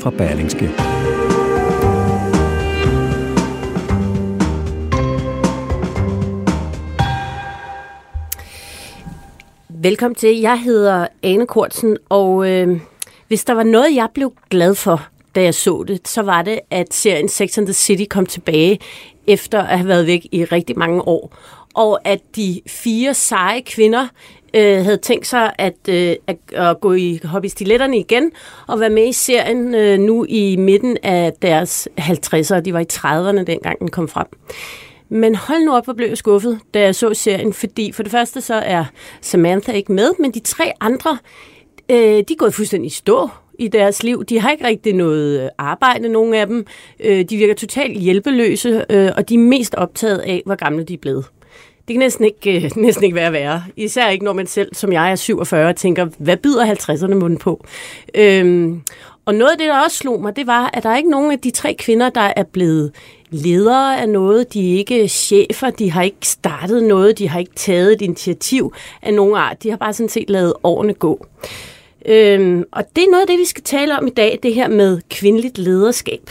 fra Berlingske. Velkommen til. Jeg hedder Ane Kortsen, og hvis der var noget, jeg blev glad for, da jeg så det, så var det, at serien Sex and the City kom tilbage efter at have været væk i rigtig mange år. Og at de fire seje kvinder havde tænkt sig at gå i hobbystiletterne igen og være med i serien nu i midten af deres 50'ere. De var i 30'erne, dengang den kom frem. Men hold nu op, hvor blev jeg skuffet, da jeg så serien, fordi for det første så er Samantha ikke med, men de tre andre, de går fuldstændig i stå i deres liv. De har ikke rigtig noget arbejde, nogen af dem. De virker totalt hjælpeløse, og de er mest optaget af, hvor gamle de er blevet. Det kan næsten ikke være værre. Især ikke, når man selv, som jeg er 47, tænker, hvad bider 50'erne munden på? Og noget af det, der også slog mig, det var, at der er ikke nogen af de tre kvinder, der er blevet ledere af noget. De er ikke chefer, de har ikke startet noget, de har ikke taget et initiativ af nogen art. De har bare sådan set lavet årene gå. Og det er noget af det, vi skal tale om i dag, det her med kvindeligt lederskab.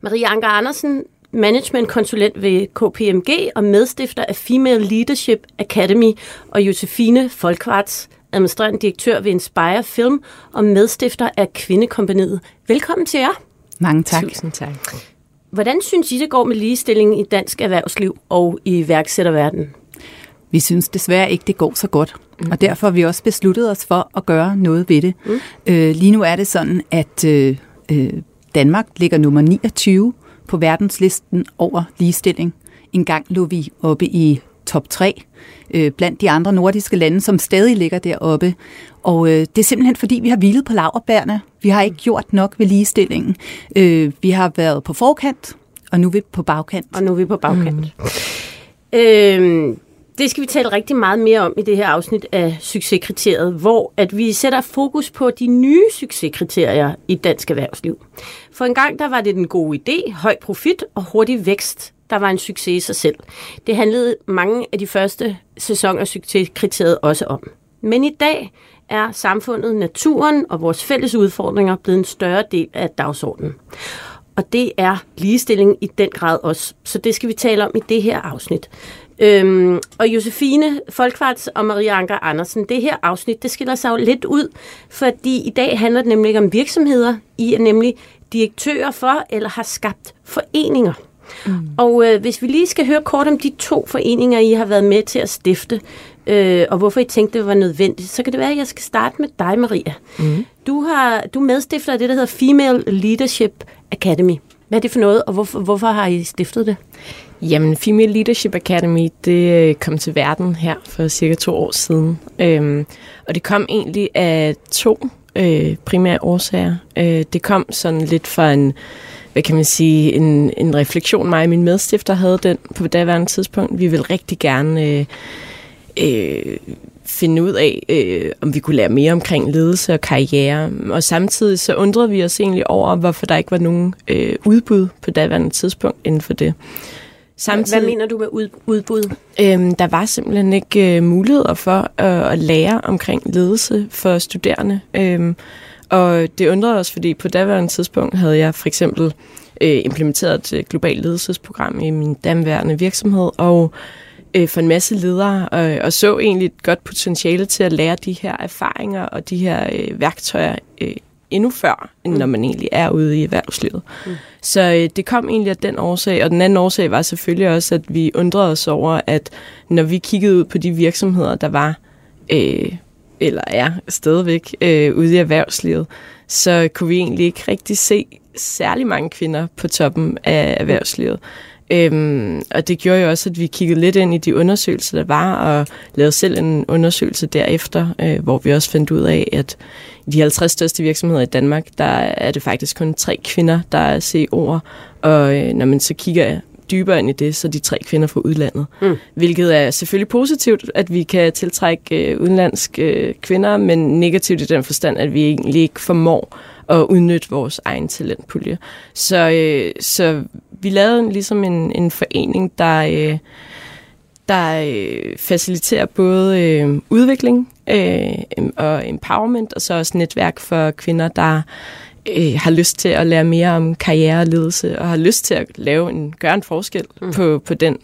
Marie Anker Andersen, managementkonsulent ved KPMG og medstifter af Female Leadership Academy, og Josefine Folkvart, administrerende direktør ved Inspire Film og medstifter af Kvindekompaniet. Velkommen til jer. Mange tak. Tusind tak. Hvordan synes I, det går med ligestillingen i dansk erhvervsliv og i iværksætterverdenen? Vi synes desværre ikke, det går så godt, og derfor har vi også besluttet os for at gøre noget ved det. Lige nu er det sådan, at Danmark ligger nummer 29 på verdenslisten over ligestilling. En gang lå vi oppe i top 3 blandt de andre nordiske lande, som stadig ligger deroppe. Og det er simpelthen, fordi vi har hvilet på laurbærrene. Vi har ikke gjort nok ved ligestillingen. Vi har været på forkant, og nu er vi på bagkant. Det skal vi tale rigtig meget mere om i det her afsnit af Succeskriteriet, hvor at vi sætter fokus på de nye succeskriterier i dansk erhvervsliv. For en gang der var det den gode idé, høj profit og hurtig vækst, der var en succes i sig selv. Det handlede mange af de første sæsoner af Succeskriteriet også om. Men i dag er samfundet, naturen og vores fælles udfordringer blevet en større del af dagsordenen. Og det er ligestilling i den grad også, så det skal vi tale om i det her afsnit. Og Josefine Folkvart og Marie Anker Andersen, det her afsnit, det skiller sig jo lidt ud, fordi i dag handler det nemlig ikke om virksomheder, I er nemlig direktører for eller har skabt foreninger. Og hvis vi lige skal høre kort om de to foreninger, I har været med til at stifte, og hvorfor I tænkte, det var nødvendigt, så kan det være, at jeg skal starte med dig, Maria. Du er medstifter af det, der hedder Female Leadership Academy. Hvad er det for noget, og hvorfor har I stiftet det? Jamen, Female Leadership Academy, det kom til verden her for cirka 2 år siden. Og det kom egentlig af 2 primære årsager. Det kom sådan lidt fra en refleksion, mig og min medstifter havde den på daværende tidspunkt. Vi ville rigtig gerne finde ud af, om vi kunne lære mere omkring ledelse og karriere. Og samtidig så undrede vi os egentlig over, hvorfor der ikke var nogen udbud på daværende tidspunkt inden for det. Samtidig, hvad mener du med udbud? Der var simpelthen ikke muligheder for at lære omkring ledelse for studerende. Og det undrede os, fordi på daværende tidspunkt havde jeg for eksempel implementeret et globalt ledelsesprogram i min daværende virksomhed, og for en masse ledere, og så egentlig et godt potentiale til at lære de her erfaringer og de her værktøjer endnu før, end når man egentlig er ude i erhvervslivet. Så det kom egentlig af den årsag, og den anden årsag var selvfølgelig også, at vi undrede os over, at når vi kiggede ud på de virksomheder, der var eller er stadigvæk ude i erhvervslivet, så kunne vi egentlig ikke rigtig se særlig mange kvinder på toppen af erhvervslivet. Og det gjorde jo også, at vi kiggede lidt ind i de undersøgelser, der var, og lavede selv en undersøgelse derefter, hvor vi også fandt ud af, at i de 50 største virksomheder i Danmark, der er det faktisk kun 3 kvinder, der er CEO'er, og når man så kigger dybere ind i det, så de 3 kvinder fra udlandet. Mm. Hvilket er selvfølgelig positivt, at vi kan tiltrække udenlandske kvinder, men negativt i den forstand, at vi egentlig ikke formår at udnytte vores egen talentpulje. Så vi lavede ligesom en forening, der faciliterer både udvikling og empowerment, og så også netværk for kvinder, der har lyst til at lære mere om karriere og ledelse, og har lyst til at gøre en forskel på den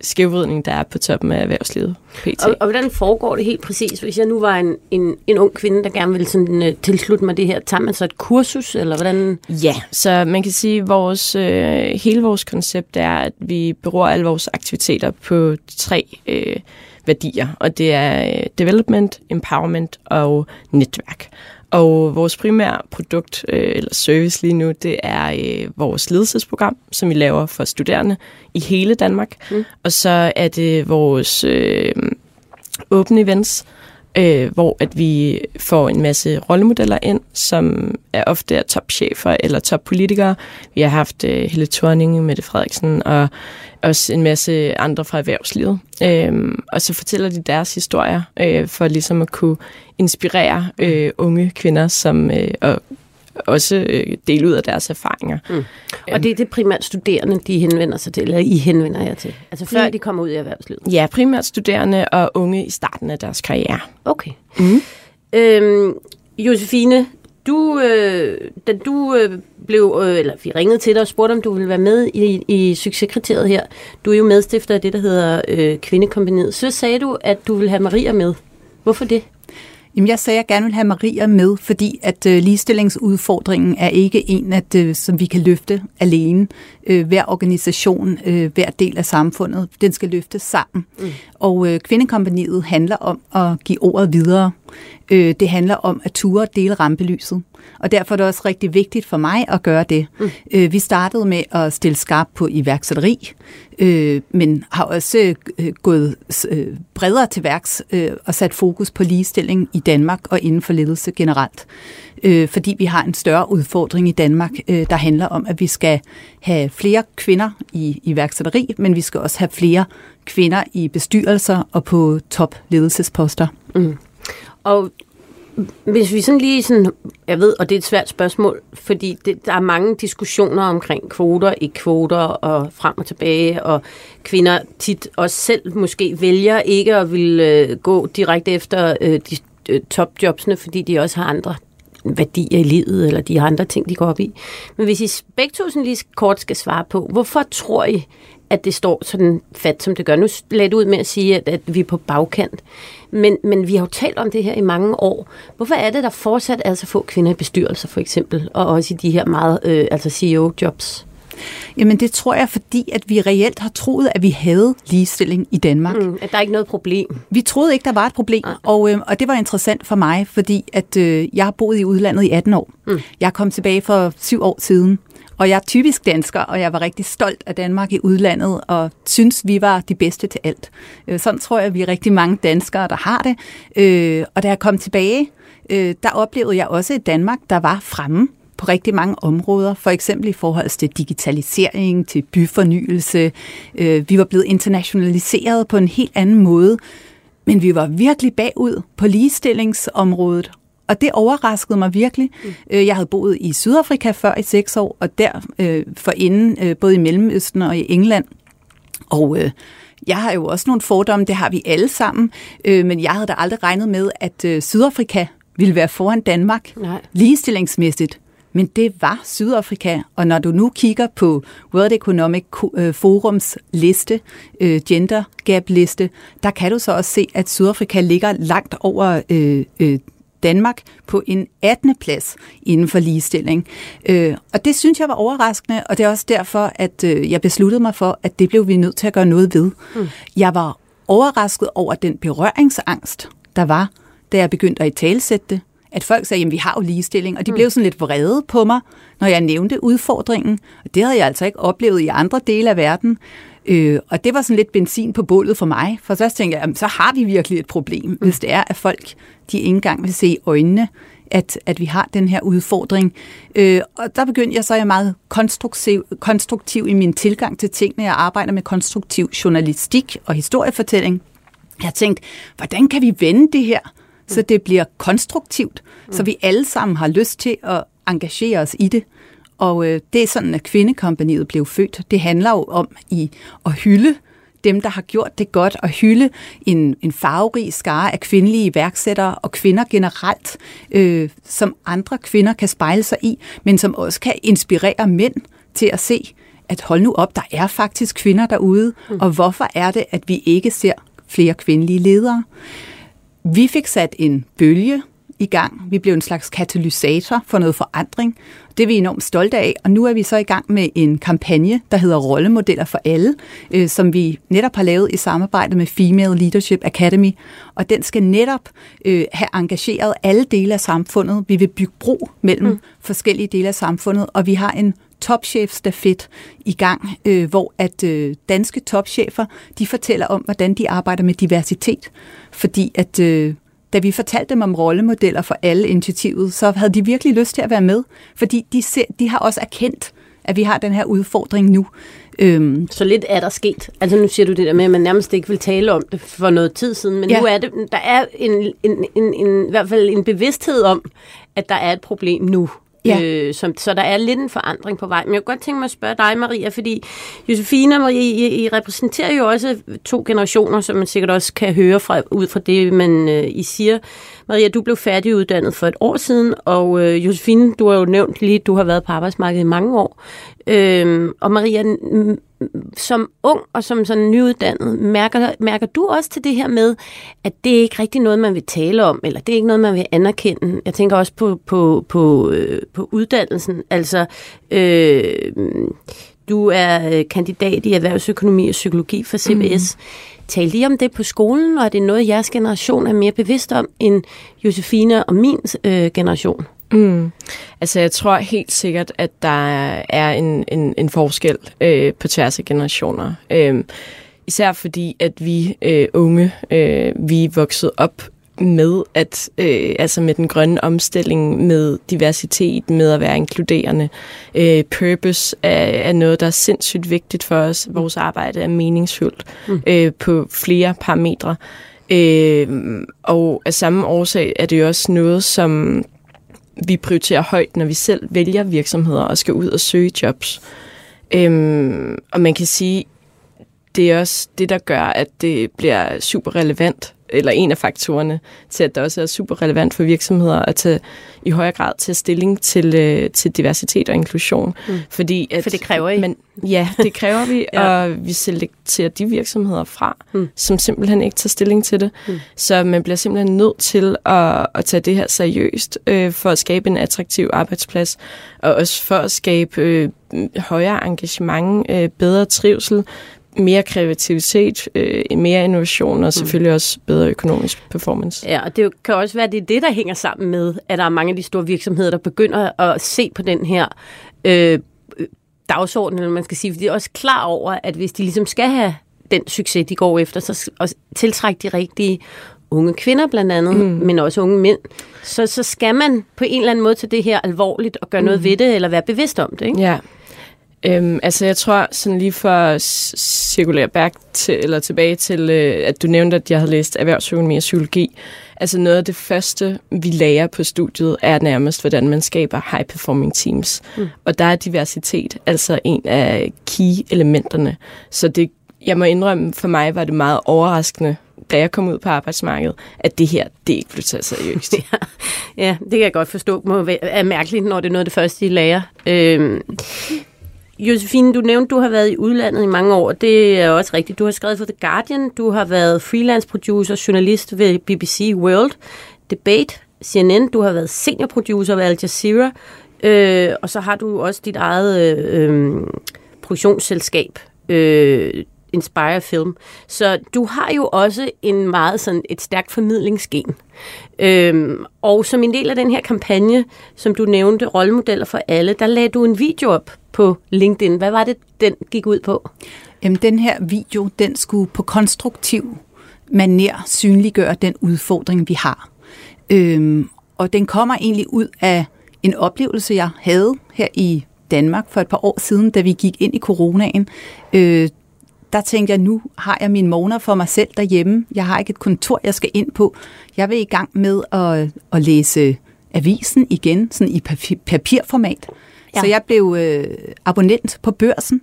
skævvridning, der er på toppen af erhvervslivet. Og hvordan foregår det helt præcis? Hvis jeg nu var en ung kvinde, der gerne ville sådan, tilslutte mig det her, tager man så et kursus, eller hvordan? Ja, så man kan sige, at hele vores koncept er, at vi beror alle vores aktiviteter på 3 værdier, og det er development, empowerment og netværk. Og vores primære produkt eller service lige nu, det er vores ledelsesprogram, som vi laver for studerende i hele Danmark. Mm. Og så er det vores åbne events, hvor at vi får en masse rollemodeller ind, som ofte er topchefer eller toppolitikere. Vi har haft Helle Thorning, Mette Frederiksen og også en masse andre fra erhvervslivet. Og så fortæller de deres historier for ligesom at kunne inspirere unge kvinder, som og også dele ud af deres erfaringer. Mm. Og det er det primært studerende, de henvender sig til, eller I henvender jer til? Altså før de kommer ud i erhvervslivet? Ja, primært studerende og unge i starten af deres karriere. Okay. Mm. Josefine, vi ringede til dig og spurgte, om du ville være med i succeskriteriet her. Du er jo medstifter af det, der hedder Kvindekompaniet. Så sagde du, at du ville have Maria med. Hvorfor det? Jamen, jeg sagde, at jeg gerne vil have Maria med, fordi at ligestillingsudfordringen er ikke en, som vi kan løfte alene. Hver organisation, hver del af samfundet, den skal løftes sammen. Mm. Og Kvindekompaniet handler om at give ordet videre. Det handler om at ture og dele rampelyset. Og derfor er det også rigtig vigtigt for mig at gøre det. Mm. Vi startede med at stille skarpt på iværksætteri, men har også gået bredere til værks og sat fokus på ligestilling i Danmark og inden for ledelse generelt. Fordi vi har en større udfordring i Danmark, der handler om, at vi skal have flere kvinder i iværksætteri, men vi skal også have flere kvinder i bestyrelser og på topledelsesposter. Mm. Og hvis vi sådan lige sådan, jeg ved, og det er et svært spørgsmål, fordi der er mange diskussioner omkring kvoter, ikke kvoter og frem og tilbage, og kvinder tit også selv måske vælger ikke at ville gå direkte efter de topjobsene, fordi de også har andre værdier i livet, eller de har andre ting, de går op i. Men hvis I begge lige kort skal svare på, hvorfor tror I, at det står sådan fat, som det gør? Nu lagde du ud med at sige, at vi er på bagkant. Men vi har jo talt om det her i mange år. Hvorfor er det, der fortsat er så få kvinder i bestyrelser, for eksempel, og også i de her meget CEO-jobs? Jamen det tror jeg, fordi at vi reelt har troet, at vi havde ligestilling i Danmark. At der er ikke noget problem. Vi troede ikke, der var et problem, og det var interessant for mig, fordi at jeg har boet i udlandet i 18 år. Mm. Jeg kom tilbage for 7 år siden. Og jeg er typisk dansker, og jeg var rigtig stolt af Danmark i udlandet, og synes, vi var de bedste til alt. Sådan tror jeg, at vi er rigtig mange danskere, der har det. Og da jeg kom tilbage, der oplevede jeg også et Danmark, der var fremme på rigtig mange områder. For eksempel i forhold til digitalisering, til byfornyelse. Vi var blevet internationaliseret på en helt anden måde. Men vi var virkelig bagud på ligestillingsområdet. Og det overraskede mig virkelig. Jeg havde boet i Sydafrika før i 6 år, og der forinden både i Mellemøsten og i England. Og jeg har jo også nogle fordomme, det har vi alle sammen, men jeg havde da aldrig regnet med, at Sydafrika ville være foran Danmark. Nej. Ligestillingsmæssigt. Men det var Sydafrika, og når du nu kigger på World Economic Forums liste, gender gap liste, der kan du så også se, at Sydafrika ligger langt over Danmark på en 18. plads inden for ligestilling. Og det synes jeg var overraskende, og det er også derfor, at jeg besluttede mig for, at det blev vi nødt til at gøre noget ved. Mm. Jeg var overrasket over den berøringsangst, der var, da jeg begyndte at italesætte det, at folk sagde, jamen vi har jo ligestilling, og de blev sådan lidt vrede på mig, når jeg nævnte udfordringen, og det havde jeg altså ikke oplevet i andre dele af verden. Og det var sådan lidt benzin på bålet for mig, for så tænkte jeg, jamen, så har vi virkelig et problem, hvis det er, at folk de ikke engang vil se i øjnene, at vi har den her udfordring. Og der begyndte jeg så, at jeg er meget konstruktiv i min tilgang til tingene. Jeg arbejder med konstruktiv journalistik og historiefortælling. Jeg tænkte, hvordan kan vi vende det her, så det bliver konstruktivt, så vi alle sammen har lyst til at engagere os i det. Og det er sådan, at Kvindekompaniet blev født. Det handler jo om at hylde dem, der har gjort det godt, og hylde en farverig skare af kvindelige iværksættere og kvinder generelt, som andre kvinder kan spejle sig i, men som også kan inspirere mænd til at se, at hold nu op, der er faktisk kvinder derude, og hvorfor er det, at vi ikke ser flere kvindelige ledere? Vi fik sat en bølge i gang. Vi blev en slags katalysator for noget forandring. Det er vi enormt stolte af, og nu er vi så i gang med en kampagne, der hedder Rollemodeller for Alle, som vi netop har lavet i samarbejde med Female Leadership Academy, og den skal netop have engageret alle dele af samfundet. Vi vil bygge bro mellem forskellige dele af samfundet, og vi har en topchefstafet i gang, hvor at danske topchefer, de fortæller om, hvordan de arbejder med diversitet, fordi at da vi fortalte dem om rollemodeller for alle initiativet, så havde de virkelig lyst til at være med, fordi de har også erkendt, at vi har den her udfordring nu. Så lidt er der sket. Altså nu siger du det der med, at man nærmest ikke vil tale om det for noget tid siden, men nu er det, der er i hvert fald en bevidsthed om, at der er et problem nu. Ja. Så der er lidt en forandring på vej. Men jeg kunne godt tænke mig at spørge dig, Maria, fordi Josefine og Marie, I repræsenterer jo også to generationer, som man sikkert også kan høre fra, ud fra det, man I siger. Maria, du blev færdiguddannet for et år siden, og Josefine, du har jo nævnt lige, du har været på arbejdsmarkedet i mange år. Og Maria, som ung og som sådan nyuddannet, mærker du også til det her med, at det ikke er rigtig noget, man vil tale om, eller det er ikke noget, man vil anerkende? Jeg tænker også på uddannelsen. Altså, du er kandidat i erhvervsøkonomi og psykologi for CBS. Tal lige om det på skolen, og er det noget, jeres generation er mere bevidst om end Josefine og min generation? Altså jeg tror helt sikkert, at der er en forskel på tværs af generationer. Især fordi, at vi unge, vi er vokset op med at altså med den grønne omstilling, med diversitet, med at være inkluderende. Purpose er noget, der er sindssygt vigtigt for os. Vores arbejde er meningsfuldt på flere parametre. Og af samme årsag er det jo også noget, som vi prioriterer højt, når vi selv vælger virksomheder og skal ud og søge jobs. Og man kan sige, det er også det, der gør, at det bliver super relevant, eller en af faktorerne til, at det også er super relevant for virksomheder at tage i højere grad til stilling til diversitet og inklusion. Fordi at, for det kræver I. Men, ja, det kræver vi, og vi selekterer de virksomheder fra, som simpelthen ikke tager stilling til det. Så man bliver simpelthen nødt til at tage det her seriøst for at skabe en attraktiv arbejdsplads, og også for at skabe højere engagement, bedre trivsel, mere kreativitet, mere innovation og selvfølgelig også bedre økonomisk performance. Ja, og det kan også være, at det er det, der hænger sammen med, at der er mange af de store virksomheder, der begynder at se på den her dagsorden, eller man skal sige, for de er også klar over, at hvis de ligesom skal have den succes, de går efter, så tiltrække de rigtige unge kvinder blandt andet, men også unge mænd, så skal man på en eller anden måde til det her alvorligt og gøre noget ved det, eller være bevidst om det, ikke? Ja. Altså jeg tror sådan lige for at cirkulere tilbage til, at du nævnte, at jeg havde læst erhvervsøkonomi og psykologi. Altså noget af det første, vi lærer på studiet, er nærmest, hvordan man skaber high-performing teams. Og der er diversitet, altså en af key-elementerne. Så det, jeg må indrømme, for mig var det meget overraskende, da jeg kom ud på arbejdsmarkedet, at det her, det ikke blev taget seriøst. Ja, det kan jeg godt forstå. Det er mærkeligt, når det er noget af det første, I lærer. Josefine, du nævnte, du har været i udlandet i mange år, det er også rigtigt. Du har skrevet for The Guardian, du har været freelance producer, journalist ved BBC World, Debate, CNN, du har været seniorproducer ved Al Jazeera, og så har du også dit eget produktionsselskab. Inspire Film. Så du har jo også en meget sådan et stærkt formidlingsgen. Og som en del af den her kampagne, som du nævnte, Rollemodeller for Alle, der lagde du en video op på LinkedIn. Hvad var det, den gik ud på? Jamen, den her video, den skulle på konstruktiv manér synliggøre den udfordring, vi har. Og den kommer egentlig ud af en oplevelse, jeg havde her i Danmark for et par år siden, da vi gik ind i coronaen. Der tænkte jeg, nu har jeg mine måneder for mig selv derhjemme. Jeg har ikke et kontor, jeg skal ind på. Jeg vil i gang med at læse avisen igen, sådan i papirformat. Ja. Så jeg blev abonnent på Børsen,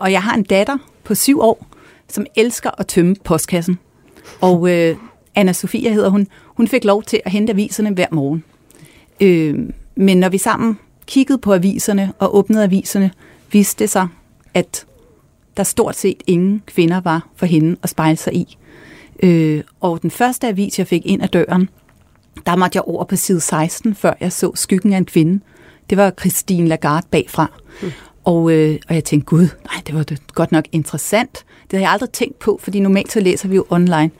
og jeg har en datter på 7 år, som elsker at tømme postkassen. Og Anna Sofia hedder hun. Hun fik lov til at hente aviserne hver morgen. Men når vi sammen kiggede på aviserne og åbnede aviserne, viste det sig, at der stort set ingen kvinder var for hende at spejle sig i. Og den første avis, jeg fik ind ad døren, der måtte jeg over på side 16, før jeg så skyggen af en kvinde. Det var Christine Lagarde bagfra. Og jeg tænkte, gud, nej, det var godt nok interessant. Det havde jeg aldrig tænkt på, fordi normalt så læser vi jo online.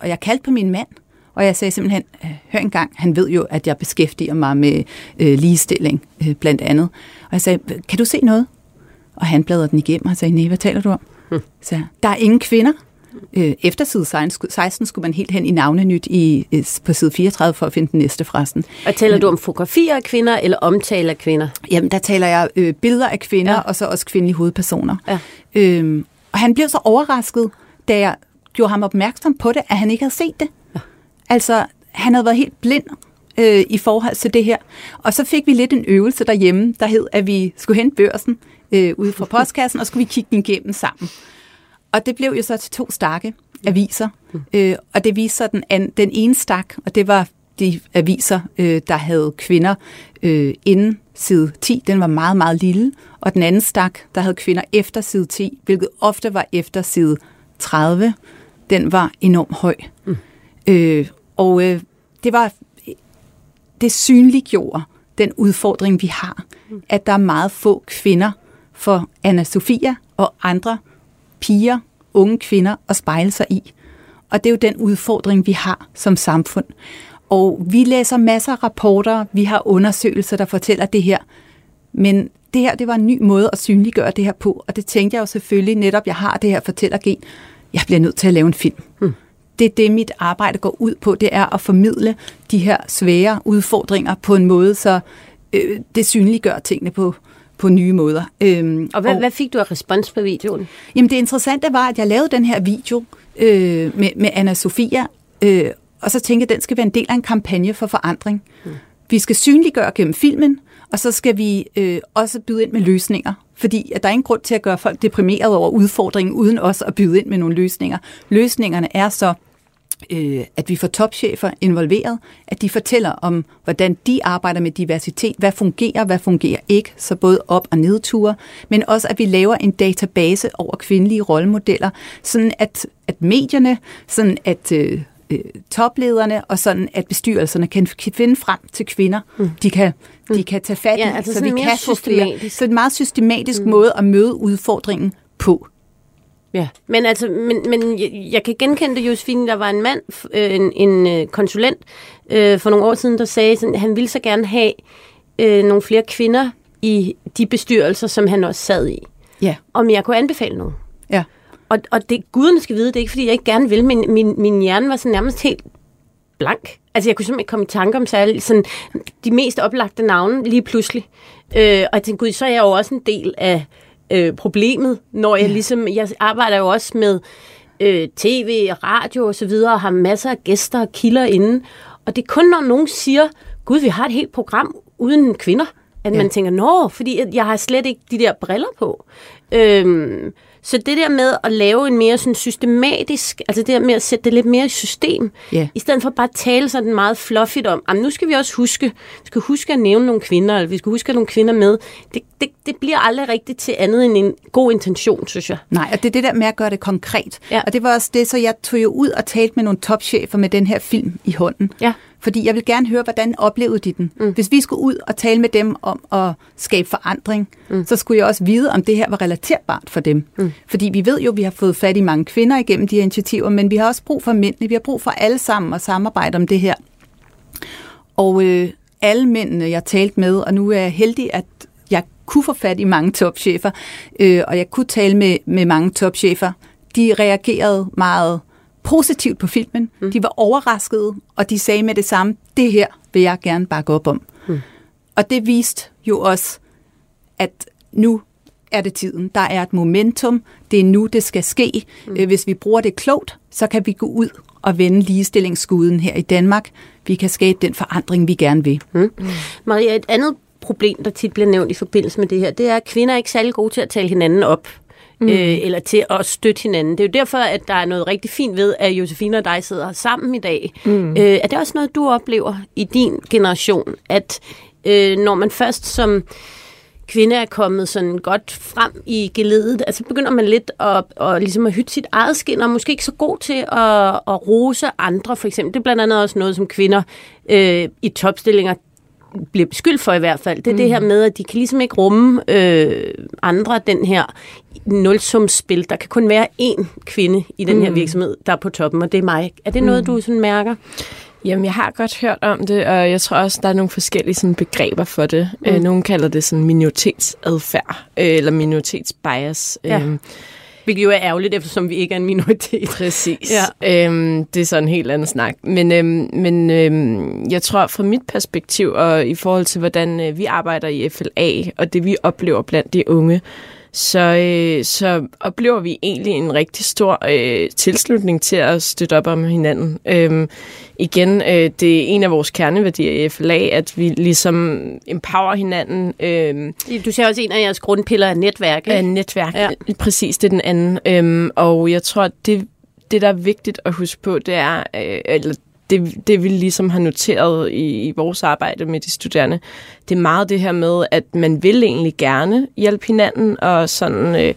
Og jeg kaldte på min mand, og jeg sagde simpelthen, hør engang, han ved jo, at jeg beskæftiger mig med ligestilling, blandt andet. Og jeg sagde, kan du se noget? Og han bladrede den igennem og sagde, nej, hvad taler du om? Så der er ingen kvinder. Efter side 16 skulle man helt hen i navnenyt på side 34 for at finde den næste frasen. Og taler du om fotografier af kvinder eller omtaler af kvinder? Jamen, der taler jeg billeder af kvinder, ja, og så også kvindelige hovedpersoner. Ja. Og han blev så overrasket, da jeg gjorde ham opmærksom på det, at han ikke havde set det. Ja. Altså, han havde været helt blind i forhold til det her. Og så fik vi lidt en øvelse derhjemme, der hed, at vi skulle hente Børsen ude fra postkassen, og skulle vi kigge den igennem sammen. Og det blev jo så til 2 stakke aviser, og det viste sig den ene stak, og det var de aviser, der havde kvinder inden side 10, den var meget, meget lille, og den anden stak, der havde kvinder efter side 10, hvilket ofte var efter side 30, den var enormt høj. Det synliggjorde den udfordring, vi har, at der er meget få kvinder for Anna Sofia og andre piger, unge kvinder at spejle sig i. Og det er jo den udfordring, vi har som samfund. Og vi læser masser af rapporter, vi har undersøgelser, der fortæller det her. Men det her, det var en ny måde at synliggøre det her på, og det tænkte jeg jo selvfølgelig netop, jeg har det her fortællergen. Jeg bliver nødt til at lave en film. Det er det, mit arbejde går ud på, det er at formidle de her svære udfordringer på en måde, så det synliggør tingene på nye måder. Hvad fik du af respons på videoen? Jamen, det interessante var, at jeg lavede den her video med Anna Sofia, og så tænkte jeg, at den skal være en del af en kampagne for forandring. Vi skal synliggøre gennem filmen, og så skal vi også byde ind med løsninger, fordi at der er ingen grund til at gøre folk deprimerede over udfordringen, uden også at byde ind med nogle løsninger. Løsningerne er så, at vi får topchefer involveret, at de fortæller om, hvordan de arbejder med diversitet, hvad fungerer ikke, så både op- og nedture, men også, at vi laver en database over kvindelige rollemodeller, sådan at medierne, sådan at toplederne og sådan, at bestyrelserne kan finde frem til kvinder, de kan tage fat i, ja, altså så vi kan få flere. Så en meget systematisk måde at møde udfordringen på. Ja. Men jeg kan genkende det, Josefine. Der var en mand, en konsulent for nogle år siden, der sagde, sådan, at han ville så gerne have nogle flere kvinder i de bestyrelser, som han også sad i. Ja. Om jeg kunne anbefale noget. Ja. Og det, guderne skal vide, det er ikke, fordi jeg ikke gerne vil, men min hjerne var sådan nærmest helt blank. Altså, jeg kunne simpelthen ikke komme i tanke om særlig sådan de mest oplagte navne lige pludselig. Og jeg tænkte, gud, så er jeg jo også en del af problemet, når jeg ligesom, jeg arbejder jo også med tv, radio og så videre, og har masser af gæster og kilder inde. Og det er kun, når nogen siger, gud, vi har et helt program uden kvinder, at man tænker, nå, fordi jeg har slet ikke de der briller på. Så det der med at lave en mere sådan systematisk, altså det der med at sætte det lidt mere i system, i stedet for bare at tale sådan meget fluffigt om, nu skal vi også huske at nævne nogle kvinder, eller vi skal huske at have nogle kvinder med. Det bliver aldrig rigtigt til andet end en god intention, synes jeg. Nej, og det er det der med at gøre det konkret. Ja. Og det var også det, så jeg tog jo ud og talte med nogle topchefer med den her film i hånden. Ja. Fordi jeg vil gerne høre, hvordan oplevede de den? Mm. Hvis vi skulle ud og tale med dem om at skabe forandring, så skulle jeg også vide, om det her var relaterbart for dem. Mm. Fordi vi ved jo, at vi har fået fat i mange kvinder igennem de her initiativer, men vi har også brug for mændene. Vi har brug for alle sammen at samarbejde om det her. Og alle mændene, jeg talte med, og nu er jeg heldig, at jeg kunne få fat i mange topchefer, og jeg kunne tale med mange topchefer, de reagerede meget positivt på filmen. Mm. De var overraskede, og de sagde med det samme, det her vil jeg gerne bakke op om. Mm. Og det viste jo også, at nu er det tiden. Der er et momentum. Det er nu, det skal ske. Mm. Hvis vi bruger det klogt, så kan vi gå ud og vende ligestillingsskuden her i Danmark. Vi kan skabe den forandring, vi gerne vil. Mm. Mm. Maria, et andet problem, der tit bliver nævnt i forbindelse med det her, det er, at kvinder er ikke særlig gode til at tale hinanden op. Mm. Eller til at støtte hinanden. Det er jo derfor, at der er noget rigtig fint ved, at Josefine og dig sidder sammen i dag. Mm. Er det også noget, du oplever i din generation, at når man først som kvinde er kommet sådan godt frem i geledet, altså begynder man lidt at ligesom at hytte sit eget skin, og måske ikke så god til at rose andre, for eksempel. Det er blandt andet også noget, som kvinder i topstillinger bliver beskyldt for i hvert fald. Det er det her med, at de kan ligesom ikke rumme andre, den her nulsumsspil. Der kan kun være én kvinde i den her virksomhed, der er på toppen, og det er mig. Er det noget, du sådan mærker? Jamen, jeg har godt hørt om det, og jeg tror også, der er nogle forskellige sådan, begreber for det. Nogle kalder det sådan minoritetsadfærd, eller minoritetsbias. Ja. Hvilket jo er ærgerligt, eftersom vi ikke er en minoritet. Præcis. Ja. Det er sådan en helt anden snak. Men jeg tror, fra mit perspektiv, og i forhold til, hvordan vi arbejder i FLA, og det vi oplever blandt de unge, så oplever vi egentlig en rigtig stor tilslutning til at støtte op om hinanden. Det er en af vores kerneværdier i FLA, at vi ligesom empower hinanden. Du ser også en af jeres grundpiller af netværk. Af netværk, ja. Præcis, det er den anden. Og jeg tror, at det, der er vigtigt at huske på, det er... Det vi ligesom har noteret i vores arbejde med de studerende, det er meget det her med, at man vil egentlig gerne hjælpe hinanden og sådan,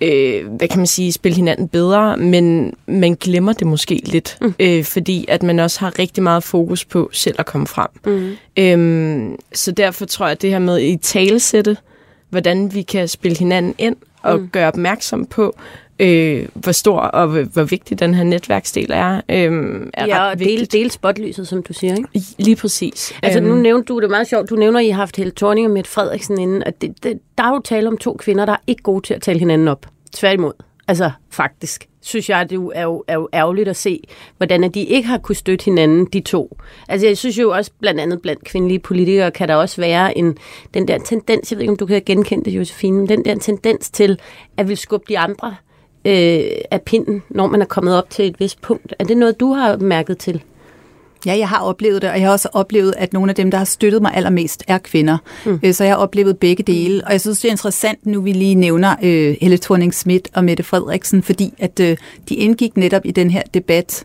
hvad kan man sige, spille hinanden bedre, men man glemmer det måske lidt, fordi at man også har rigtig meget fokus på selv at komme frem. Mm. Så derfor tror jeg, at det her med i talesætte, hvordan vi kan spille hinanden ind og gøre opmærksom på, hvor stor og hvor vigtig den her netværksdel er. Ja, og dele spotlyset, som du siger, ikke? Lige præcis. Altså nu nævnte du, det er meget sjovt, du nævner, at I har haft Helle Thorning og Mette Frederiksen inden, og der er jo tale om to kvinder, der er ikke gode til at tale hinanden op. Tværtimod. Altså faktisk, synes jeg, det er jo ærgerligt at se, hvordan de ikke har kunne støtte hinanden, de to. Altså jeg synes jo også, blandt andet blandt kvindelige politikere, kan der også være den der tendens, jeg ved ikke, om du kan genkende det, Josefine, den der tendens til, at vil skubbe de andre af pinden, når man er kommet op til et vist punkt. Er det noget, du har mærket til? Ja, jeg har oplevet det, og jeg har også oplevet, at nogle af dem, der har støttet mig allermest, er kvinder. Mm. Så jeg har oplevet begge dele, og jeg synes, det er interessant, nu vi lige nævner Helle Thorning-Smith og Mette Frederiksen, fordi at de indgik netop i den her debat,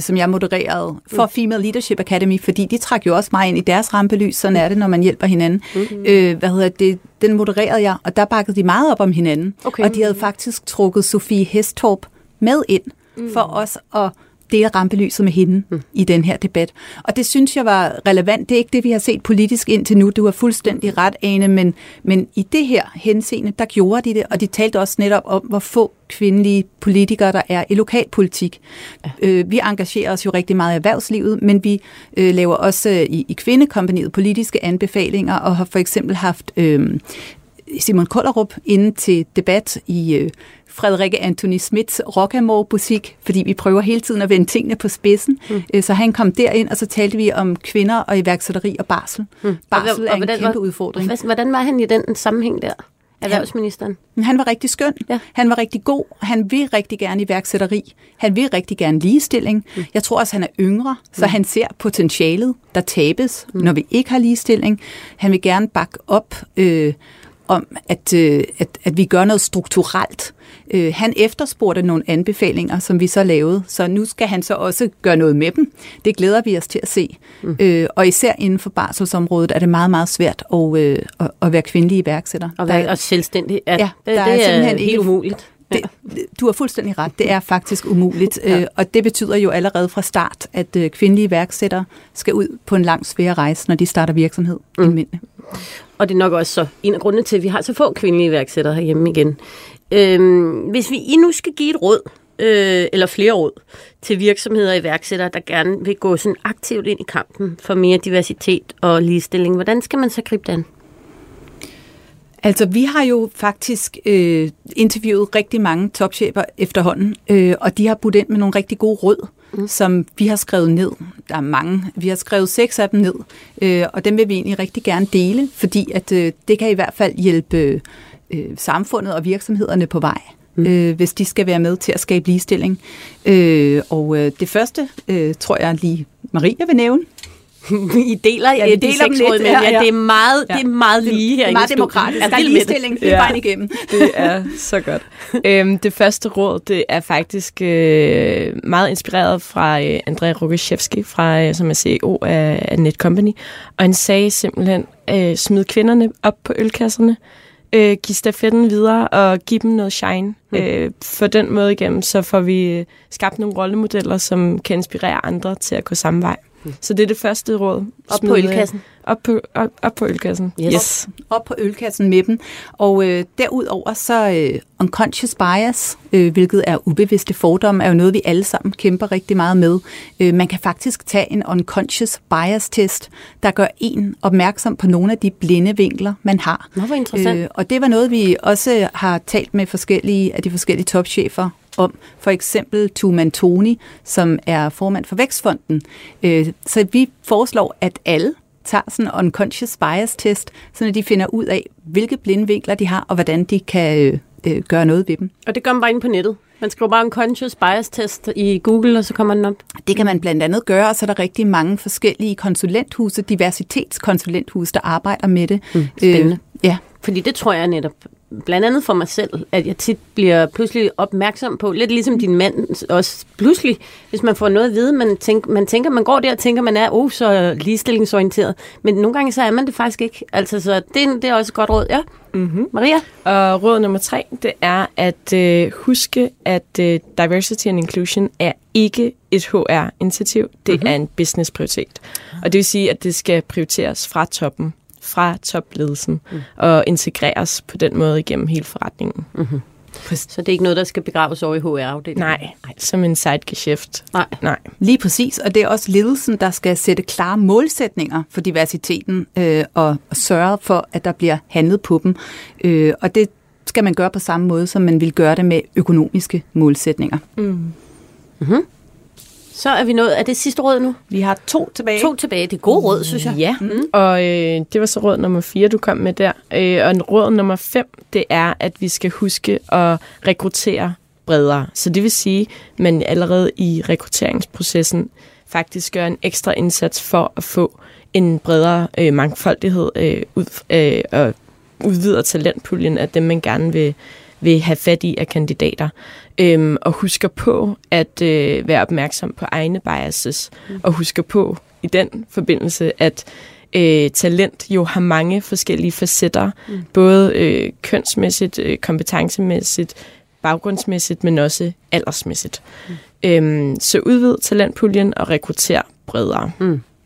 som jeg modererede for Female Leadership Academy, fordi de trak jo også mig ind i deres rampelys, sådan er det, når man hjælper hinanden. Mm-hmm. Den modererede jeg, og der bakkede de meget op om hinanden, okay. Og de havde faktisk trukket Sophie Hestorp med ind, for os at dele rampelyset med hende i den her debat. Og det synes jeg var relevant. Det er ikke det, vi har set politisk indtil nu. Du har fuldstændig ret, Ane, men i det her henseende, der gjorde de det, og de talte også netop om, hvor få kvindelige politikere, der er i lokalpolitik. Ja. Vi engagerer os jo rigtig meget i erhvervslivet, men vi laver også i Kvindekompaniet politiske anbefalinger, og har for eksempel haft Simon Kolderup inde til debat i Frederikke-Antoni-Smiths rockamore-butik, fordi vi prøver hele tiden at vende tingene på spidsen. Mm. Så han kom derind, og så talte vi om kvinder og iværksætteri og barsel. Mm. Barsel er en kæmpe udfordring. Hvordan var han i den sammenhæng der? Erhvervsministeren. Han var rigtig skøn. Ja. Han var rigtig god. Han vil rigtig gerne iværksætteri. Han vil rigtig gerne ligestilling. Mm. Jeg tror også, han er yngre, så han ser potentialet, der tabes, når vi ikke har ligestilling. Han vil gerne bakke op om, at vi gør noget strukturelt. Han efterspurgte nogle anbefalinger, som vi så lavede, så nu skal han så også gøre noget med dem. Det glæder vi os til at se. Mm. Og især inden for barselsområdet er det meget, meget svært at være kvindelig iværksætter. Og selvstændig. Ja, det er simpelthen helt umuligt. Du har fuldstændig ret. Det er faktisk umuligt. Ja. Og det betyder jo allerede fra start, at kvindelige iværksættere skal ud på en lang svær rejse, når de starter virksomhed end mændene. Og det er nok også så en af grundene til, at vi har så få kvindelige iværksættere herhjemme igen. Hvis vi endnu skal give et råd, eller flere råd, til virksomheder og iværksættere, der gerne vil gå sådan aktivt ind i kampen for mere diversitet og ligestilling, hvordan skal man så gribe det an? Altså, vi har jo faktisk interviewet rigtig mange topchefer efterhånden, og de har budt ind med nogle rigtig gode råd, som vi har skrevet ned. Der er mange. Vi har skrevet 6 af dem ned, og dem vil vi egentlig rigtig gerne dele, fordi at, det kan i hvert fald hjælpe samfundet og virksomhederne på vej, hvis de skal være med til at skabe ligestilling. Og det første, tror jeg lige Maria vil nævne. I deler, ja, vi deler de 6 råd, men ja, det er meget, ja. Det er meget lige her. Det er meget demokratisk. Der er ligestilling hele vejen igennem. Det er så godt. Det første råd, det er faktisk meget inspireret fra Andrea Rukaszewski, som er CEO af Net Company. Og han sagde simpelthen, smid kvinderne op på ølkasserne, giv stafetten videre og giv dem noget shine. For den måde igennem, så får vi skabt nogle rollemodeller, som kan inspirere andre til at gå samme vej. Så det er det første råd. Op på ølkassen. Op på ølkassen. Yes. Yes. Op på ølkassen med dem. Og derudover så unconscious bias, hvilket er ubevidste fordomme, er jo noget, vi alle sammen kæmper rigtig meget med. Man kan faktisk tage en unconscious bias test, der gør en opmærksom på nogle af de blinde vinkler, man har. Nå, hvor interessant. Og det var noget, vi også har talt med forskellige topchefer om, for eksempel Tumantoni, som er formand for Vækstfonden. Så vi foreslår, at alle tager sådan en unconscious bias test, så de finder ud af, hvilke blinde vinkler de har, og hvordan de kan gøre noget ved dem. Og det gør man bare inde på nettet. Man skriver bare unconscious bias test i Google, og så kommer den op. Det kan man blandt andet gøre, og så er der rigtig mange forskellige konsulenthuse, diversitetskonsulenthuse, der arbejder med det. Spændende. Ja. Fordi det tror jeg netop, blandt andet for mig selv, at jeg tit bliver pludselig opmærksom på, lidt ligesom din mand også pludselig, hvis man får noget at vide, man tænker, man går der og tænker, man er så ligestillingsorienteret, men nogle gange så er man det faktisk ikke. Altså, så det er også et godt råd, ja. Mm-hmm. Maria? Og råd nummer 3, det er at huske, at diversity and inclusion er ikke et HR-initiativ, det er en business-prioritet. Og det vil sige, at det skal prioriteres fra toppen, fra topledelsen, og integreres på den måde igennem hele forretningen. Mm-hmm. Så det er ikke noget, der skal begraves over i HR-afdelingen? Nej, som en sidegeschæft. Nej. Lige præcis, og det er også ledelsen, der skal sætte klare målsætninger for diversiteten, og sørge for, at der bliver handlet på dem. Og det skal man gøre på samme måde, som man vil gøre det med økonomiske målsætninger. Så er vi nået af det sidste råd nu. Vi har 2 tilbage. 2 tilbage, det er gode råd, synes jeg. Ja, og det var så råd nummer 4, du kom med der. Og råd nummer 5, det er, at vi skal huske at rekruttere bredere. Så det vil sige, at man allerede i rekrutteringsprocessen faktisk gør en ekstra indsats for at få en bredere mangfoldighed og udvider talentpuljen af dem, man gerne vil have fat i af kandidater, og husker på at være opmærksom på egne biases, og husker på i den forbindelse, at talent jo har mange forskellige facetter, både kønsmæssigt, kompetencemæssigt, baggrundsmæssigt, men også aldersmæssigt. Så udvid talentpuljen og rekruttere bredere.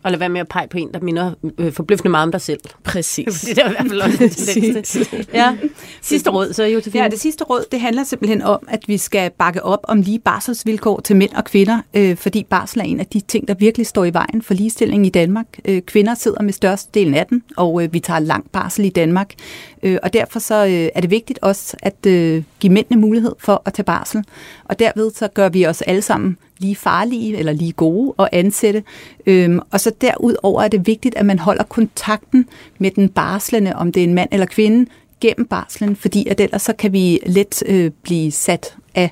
Og lad være med at pege på en, der minder forbløffende meget om dig selv. Præcis. Det er i hvert fald også det. Ja. Sidste råd, så Josefine. Ja, det sidste råd, det handler simpelthen om, at vi skal bakke op om lige barselsvilkår til mænd og kvinder, fordi barsel er en af de ting, der virkelig står i vejen for ligestilling i Danmark. Kvinder sidder med størstedelen af den, og vi tager lang barsel i Danmark. Og derfor så er det vigtigt også at give mændene mulighed for at tage barsel. Og derved så gør vi os alle sammen lige farlige eller lige gode at ansætte. Og så derudover er det vigtigt, at man holder kontakten med den barslende, om det er en mand eller kvinde, gennem barslen, fordi at ellers så kan vi let blive sat af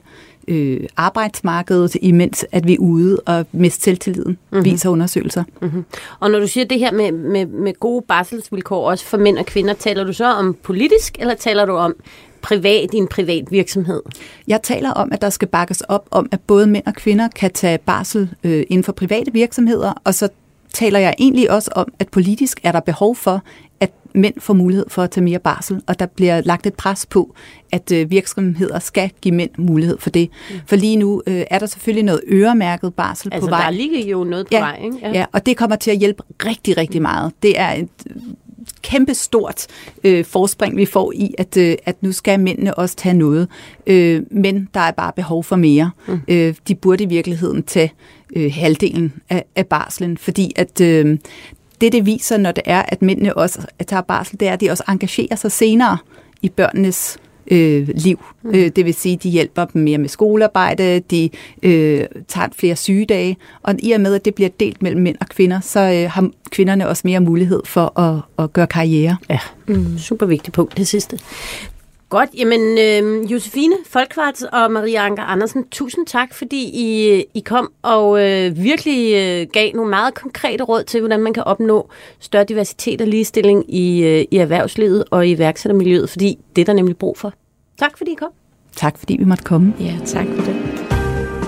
arbejdsmarkedet, imens at vi er ude og miste selvtilliden, viser undersøgelser. Og når du siger det her med gode barselsvilkår, også for mænd og kvinder, taler du så om politisk, eller taler du om i en privat virksomhed? Jeg taler om, at der skal bakkes op om, at både mænd og kvinder kan tage barsel inden for private virksomheder, og så taler jeg egentlig også om, at politisk er der behov for, at mænd får mulighed for at tage mere barsel, og der bliver lagt et pres på, at virksomheder skal give mænd mulighed for det. Mm. For lige nu er der selvfølgelig noget øremærket barsel altså, på vej. Altså der ligger jo noget på vej, ikke? Ja. Ja, og det kommer til at hjælpe rigtig, rigtig meget. Det er et kæmpe stort forspring, vi får i, at nu skal mændene også tage noget. Men der er bare behov for mere. Mm. De burde i virkeligheden tage halvdelen af barslen, fordi at det viser, når det er, at mændene også tager barsel, det er, at de også engagerer sig senere i børnenes liv. Mm. Det vil sige, at de hjælper dem mere med skolearbejde, de tager flere sygedage, og i og med, at det bliver delt mellem mænd og kvinder, så har kvinderne også mere mulighed for at gøre karriere. Ja, super vigtig punkt, det sidste. Godt, jamen Josefine Folkvart og Marie Anker Andersen, tusind tak, fordi I kom og virkelig gav nogle meget konkrete råd til, hvordan man kan opnå større diversitet og ligestilling i erhvervslivet og i iværksættermiljøet, fordi det er der nemlig brug for. Tak fordi I kom. Tak fordi vi måtte komme. Ja, tak for det.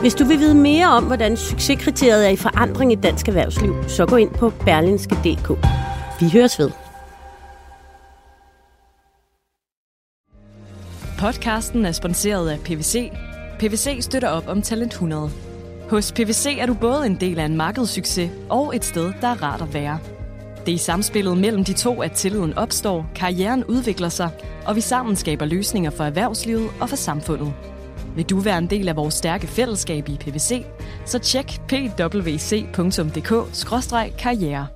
Hvis du vil vide mere om, hvordan succeskriteriet er i forandring i dansk erhvervsliv, så gå ind på berlingske.dk. Vi høres ved. Podcasten er sponsoreret af PWC. PWC støtter op om Talent 100. Hos PWC er du både en del af en markedssucces og et sted, der er rart at være. Det er i samspillet mellem de to, at tilliden opstår, karrieren udvikler sig, og vi sammen skaber løsninger for erhvervslivet og for samfundet. Vil du være en del af vores stærke fællesskab i PWC, så tjek pwc.dk/karriere.